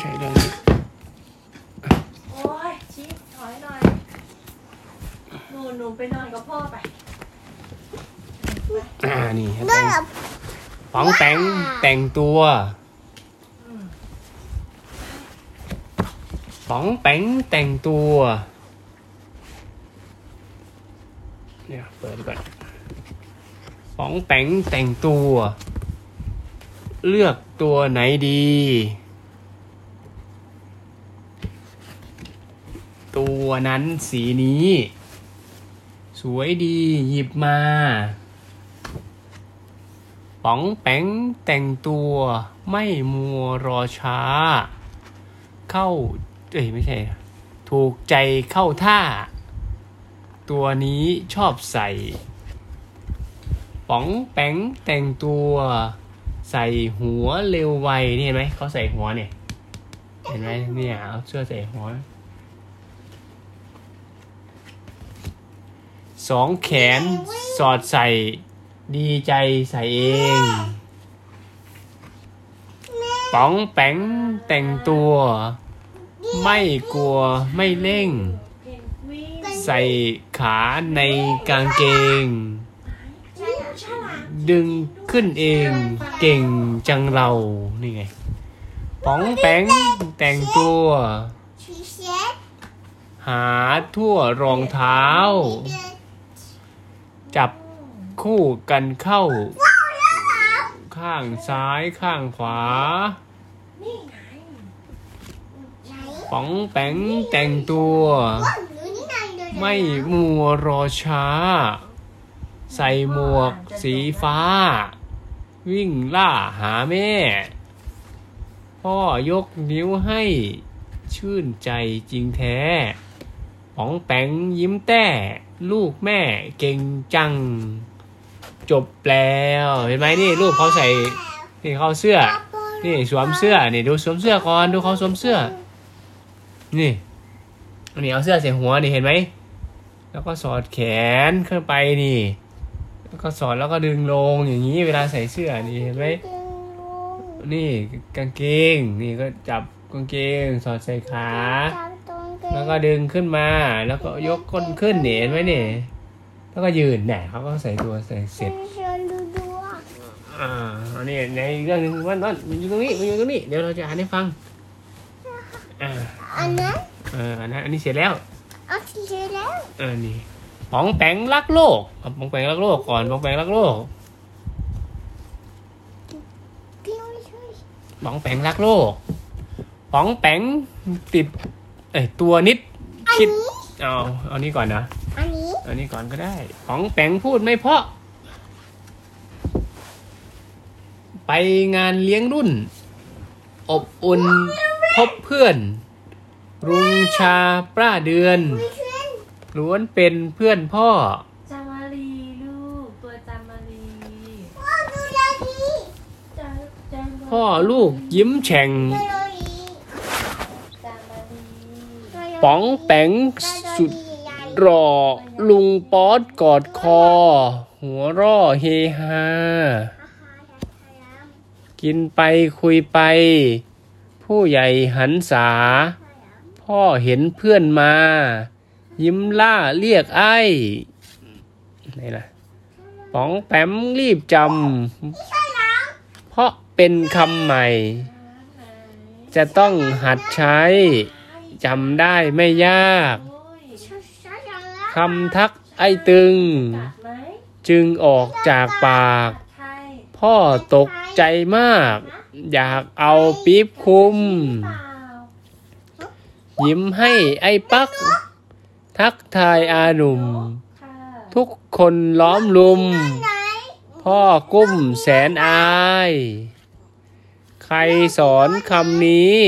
ใช่เลยโอ้ยชี้ถอยหน่อยหนูไปนอนกับพ่อไปนี่ป๋องแตงแต่งตัวป๋องแตงแต่งตัวเนี่ยเปิดก่อนป๋องแตงแต่งตัวเลือกตัวไหนดีตัวนั้นสีนี้สวยดีหยิบมาป๋องแป๋งแต่งตัวไม่มัวรอช้าเข้าไม่ใช่ถูกใจเข้าท่าตัวนี้ชอบใส่ป๋องแป๋งแต่งตัวใส่หัวเร็วไวนี่เห็นไหมเขาใส่หัวเนี่ยเห็นไหมเนี่ยเอาเสื้อใส่หัวสองแขนสอดใส่ดีใจใส่เองป๋องแป๋งแต่งตัวไม่กลัวไม่เล่งใส่ขาในกางเกงดึงขึ้นเองเก่งจังเรานี่ไงป๋องแป๋งแต่งตัวหาทั่วรองเท้าจับคู่กันเข้าข้างซ้ายข้างขวาป๋องแป๋งแต่งตัวไม่มัวรอช้าใส่หมวกสีฟ้าวิ่งล่าหาแม่พ่อยกนิ้วให้ชื่นใจจริงแท้ป๋องแป๋งยิ้มแต้ลูกแม่เก่งจังจบแล้วเห็นไหมนี่ลูกเขาใส่นี่เขาเสื้อนี่สวมเสื้อนี่ดูสวมเสื้อก่อนดูเขาสวมเสื้อนี่นี่เอาเสื้อใส่หัวนี่เห็นไหมแล้วก็สอดแขนขึ้นไปนี่แล้วก็สอดแล้วก็ดึงลงอย่างนี้เวลาใส่เสื้อนี่เห็นไหมนี่กางเกงนี่ก็จับกางเกงสอดใส่ขาแล้วก็ดึงขึ้นมาแล้วก็ยกก้นขึ้นเนี่ยเห็นไหมเนี่ยแล้วก็ยืนเนี่ยเขาก็ใส่ตัวใส่เสร็จนี่ในเรื่องนึงว่านั่นอยู่ตรงนี้อยู่ตรงนี้เดี๋ยวเราจะอ่านให้ฟังอันนั้นอันนี้เสร็จแล้วเสร็จแล้วนี่ป๋องแป๋งรักโลกป๋องแป๋งรักโลกก่อนป๋องแป๋งรักโลกป๋องแป๋งรักโลกป๋องแป๋งติดตัวนิดคิดเอานี่ก่อนนะอันนี้ก่อนก็ได้ป๋องแป๋งพูดไม่เพราะไปงานเลี้ยงรุ่นอบอุ่นพบเพื่อนรุงชาปราเดือนล้วนเป็นเพื่อนพ่อจามารีลูกตัวจามารีพ่อดูแลดีพ่อลูกยิ้มแฉ่งป๋องแป๋งสุดรอลุงป๊อดกอดคอหัวร่อเฮฮากินไปคุยไปผู้ใหญ่หันษาพ่อเห็นเพื่อนมายิ้มล่าเรียกไอ้ไหนล่ะป๋องแป๋มรีบจำเพราะเป็นคำใหม่จะต้องหัดใช้จำได้ไม่ยากคำทักไอ้ตึงจึงออกจากปากพ่อตกใจมากอยากเอาปี๊บคุมยิ้มให้ไอ้ปักทักทายอาหนุ่มทุกคนล้อมลุมพ่อกุ้มแสนอายใครสอนคำนี้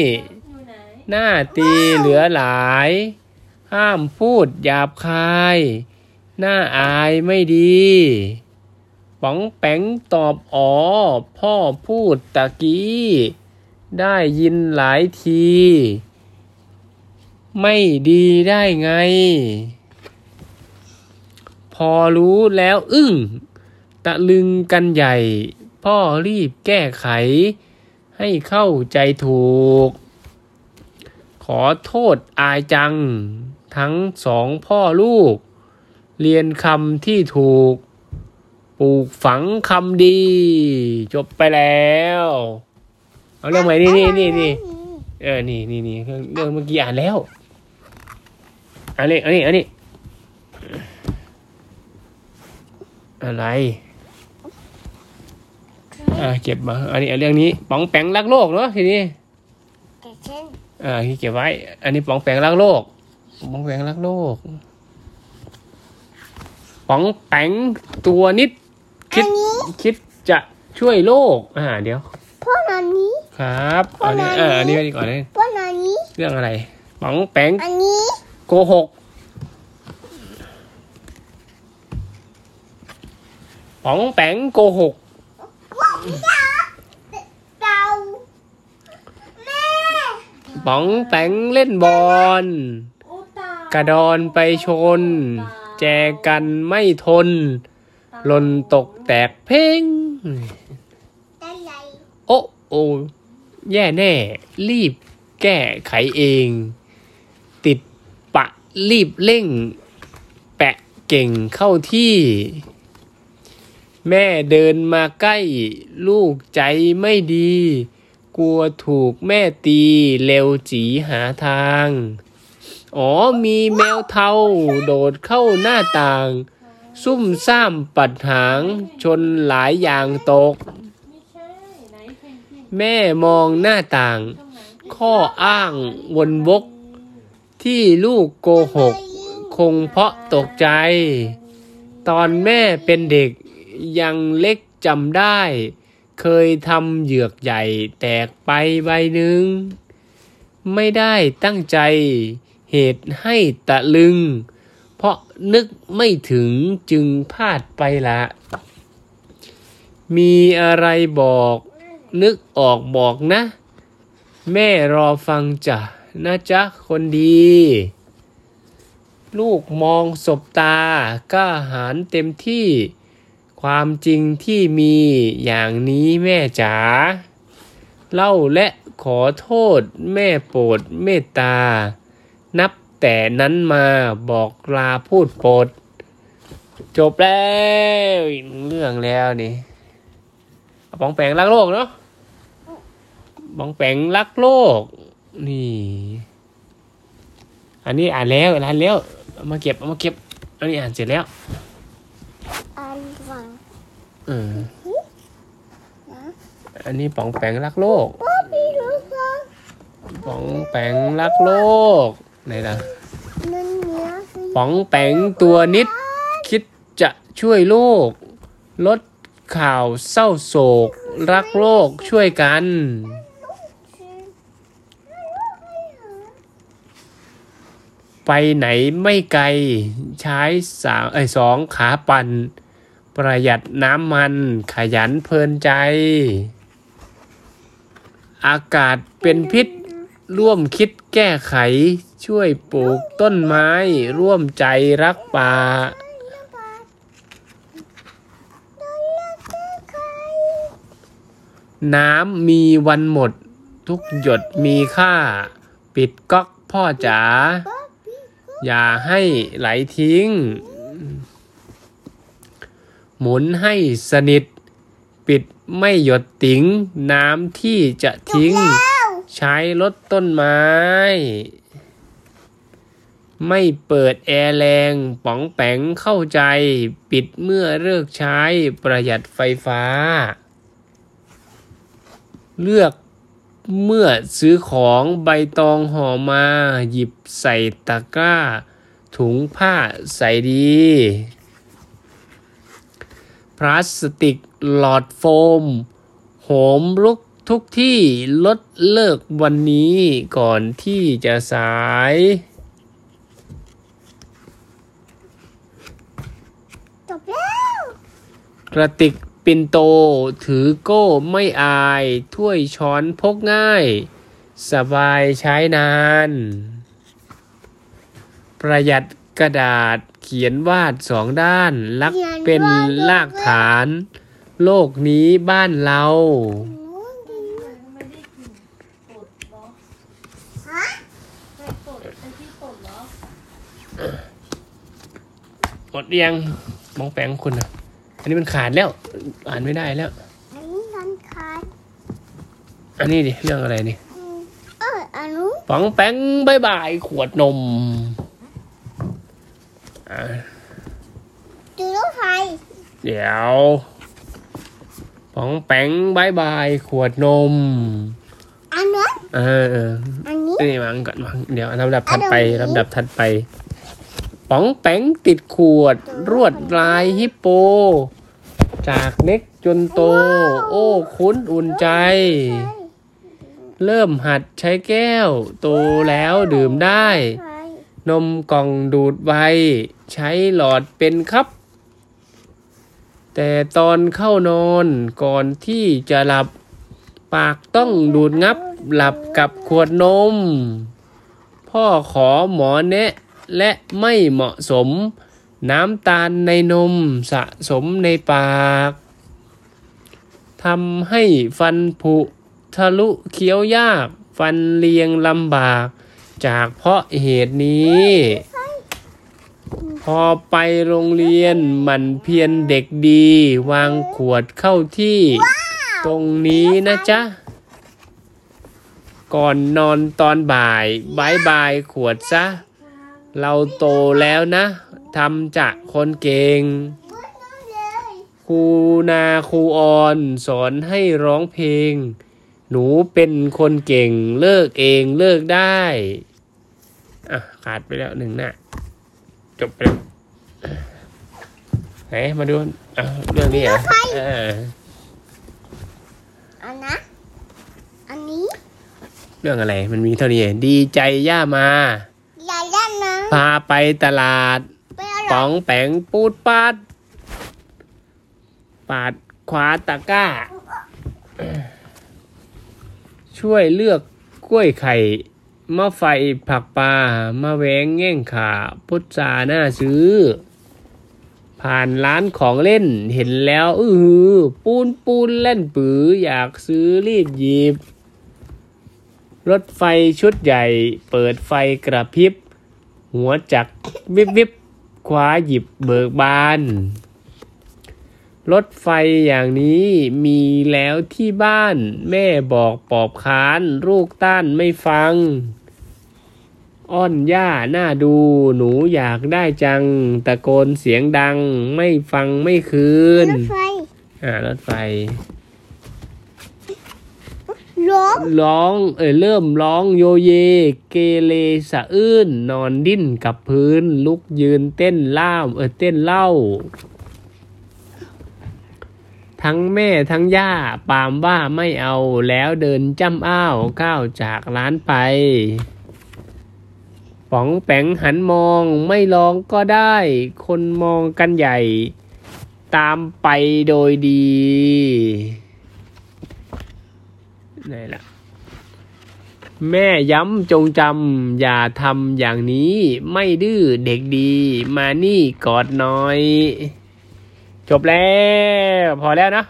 หน้าตีเหลือหลายห้ามพูดหยาบคายหน้าอายไม่ดีป๋องแป๋งตอบอ๋อพ่อพูดตะกี้ได้ยินหลายทีไม่ดีได้ไงพอรู้แล้วอึ้งตะลึงกันใหญ่พ่อรีบแก้ไข ให้เข้าใจถูกขอโทษอายจังทั้งสองพ่อลูกเรียนคำที่ถูกปลูกฝังคำดีจบไปแล้วเอาเรื่องใหม่นี่นี่เรื่องเมื่อกี้อ่านแล้วอันนี้อะไรเก็บมาอันนี้เรื่องนี้ป๋องแปงรักโลกเนาะทีนี้ที่เก็บไว้อันนี้ป๋องแปงรักโลกป๋องแปงรักโลกป๋องแปงตัวนิดคิดจะช่วยโลกเดี๋ยวพ่อหนอนนี้ครับอันนี้ไปก่อนเลยพ่อหนอนนี้เรื่องอะไรป๋องแปงอันนี้โกหกป๋องแปงโกหกป๋องแปงเล่นบอลกระดอนไปชนแจกันไม่ทนหล่นตกแตกเพ่งโอ้แย่แน่รีบแก้ไขเองติดปะรีบเร่งแปะเก่งเข้าที่แม่เดินมาใกล้ลูกใจไม่ดีกลัวถูกแม่ตีเร็วจีหาทางมีแมวเทาโดดเข้าหน้าต่างซุ่มซ่ามปัดหางชนหลายอย่างตกแม่มองหน้าต่างข้ออ้างวนวกที่ลูกโกหกคงเพราะตกใจตอนแม่เป็นเด็กยังเล็กจำได้เคยทำเหยือกใหญ่แตกไปใบหนึ่งไม่ได้ตั้งใจเหตุให้ตะลึงเพราะนึกไม่ถึงจึงพลาดไปละมีอะไรบอกนึกออกบอกนะแม่รอฟังจ้ะนะจ๊ะคนดีลูกมองสบตากล้าหาญเต็มที่ความจริงที่มีอย่างนี้แม่จ๋าเล่าและขอโทษแม่โปรดเมตตานับแต่นั้นมาบอกลาพูดโปรดจบแล้วเรื่องแล้วนี่ป๋องแปงรักโลกเนาะป๋องแปงรักโลกนี่อันนี้อ่านแล้วเอามาเก็บอันนี้อ่านเสร็จแล้วอันนี้ป๋องแปงรักโลกป๋องแปงรักโลกไหนล่ะป๋องแปงตัวนิดคิดจะช่วยโลกลดข่าวเศร้าโศกรักโลกช่วยกันไปไหนไม่ไกลใช้สองขาปั่นประหยัดน้ำมันขยันเพลินใจอากาศเป็นพิษร่วมคิดแก้ไขช่วยปลูกต้นไม้ร่วมใจรักป่าน้ำมีวันหมดทุกหยดมีค่าปิดก๊อกพ่อจ๋าอย่าให้ไหลทิ้งหมุนให้สนิทปิดไม่หยดติ๋งน้ำที่จะทิ้งใช้ลดต้นไม้ไม่เปิดแอร์แรงป๋องแปงเข้าใจปิดเมื่อเลิกใช้ประหยัดไฟฟ้าเลือกเมื่อซื้อของใบตองห่อมาหยิบใส่ตะกร้าถุงผ้าใส่ดีพลาสติกหลอดโฟมโหมลุกทุกที่ลดเลิกวันนี้ก่อนที่จะสายจบแล้วกระติกปิ่นโตถือโก้ไม่อายถ้วยช้อนพกง่ายสบายใช้นานประหยัดกระดาษเขียนวาดสองด้านรักเป็นรากฐานโลกนี้บ้านเรา หมดเรียงมองแปลงคุณนะอันนี้มันขาดแล้วอ่านไม่ได้แล้วอันนี้มันขาดอันนี้ดิเรื่องอะไรนี่อันนู้นป๋องแปงบายบายขวดนมจุดรถไฟเดี๋ยวป๋องแปงบายบายขวดนมอันนั้นอันนี้นี่วางก่อนวางเดี๋ยวลำดับถัดไปลำดับถัดไปป๋องแปงติดขวดรวดลายฮิปโปจากเล็กจนโตโอ้คุ้นอุ่นใจเริ่มหัดใช้แก้วโตแล้วดื่มได้นมกล่องดูดไวใช้หลอดเป็นครับแต่ตอนเข้านอนก่อนที่จะหลับปากต้องดูดงับหลับกับขวดนมพ่อขอหมอแนะและไม่เหมาะสมน้ำตาลในนมสะสมในปากทำให้ฟันผุทะลุเคี้ยวยากฟันเลียงลำบากจากเพราะเหตุนี้พอไปโรงเรียนมันเพียนเด็กดีวางขวดเข้าที่ตรงนี้นะจ๊ะก่อนนอนตอนบ่ายบายบายขวดซะเราโตแล้วนะทำจากคนเก่งครูนาครูออนสอนให้ร้องเพลงหนูเป็นคนเก่งเลิกเองเลิกได้อ่ะขาดไปแล้วหนึ่งน่ะจบไปแล้วไหนมาดูอ่ะเรื่องนี้อ่ะอันนะอันนี้เรื่องอะไรมันมีเท่านี้ดีใจย่ามาพาไปตลาดป๋องแปงปูดปาดขวาตะก้าช่วยเลือกกล้วยไข่มะไฟผักปลามาแหวงแง่งขาพุทราหน้าซื้อผ่านร้านของเล่นเห็นแล้วปูนเล่นปืออยากซื้อรีบหยิบรถไฟชุดใหญ่เปิดไฟกระพริบหัวจักวิบคว้าหยิบเบิกบานรถไฟอย่างนี้มีแล้วที่บ้านแม่บอกปอบค้านลูกต้านไม่ฟังอ้อนย่าหน้าดูหนูอยากได้จังตะโกนเสียงดังไม่ฟังไม่คืนรถไฟร้องเริ่มร้องโยเยเกเรสะอื้นนอนดิ้นกับพื้นลุกยืนเต้นเล่าทั้งแม่ทั้งย่าปามว่าไม่เอาแล้วเดินจ้ำอ้าวก้าวจากร้านไปป๋องแปงหันมองไม่ลองก็ได้คนมองกันใหญ่ตามไปโดยดีไหนล่ะแม่ย้ำจงจำอย่าทำอย่างนี้ไม่ดื้อเด็กดีมานี่กอดหน่อยจบแล้วพอแล้วนะ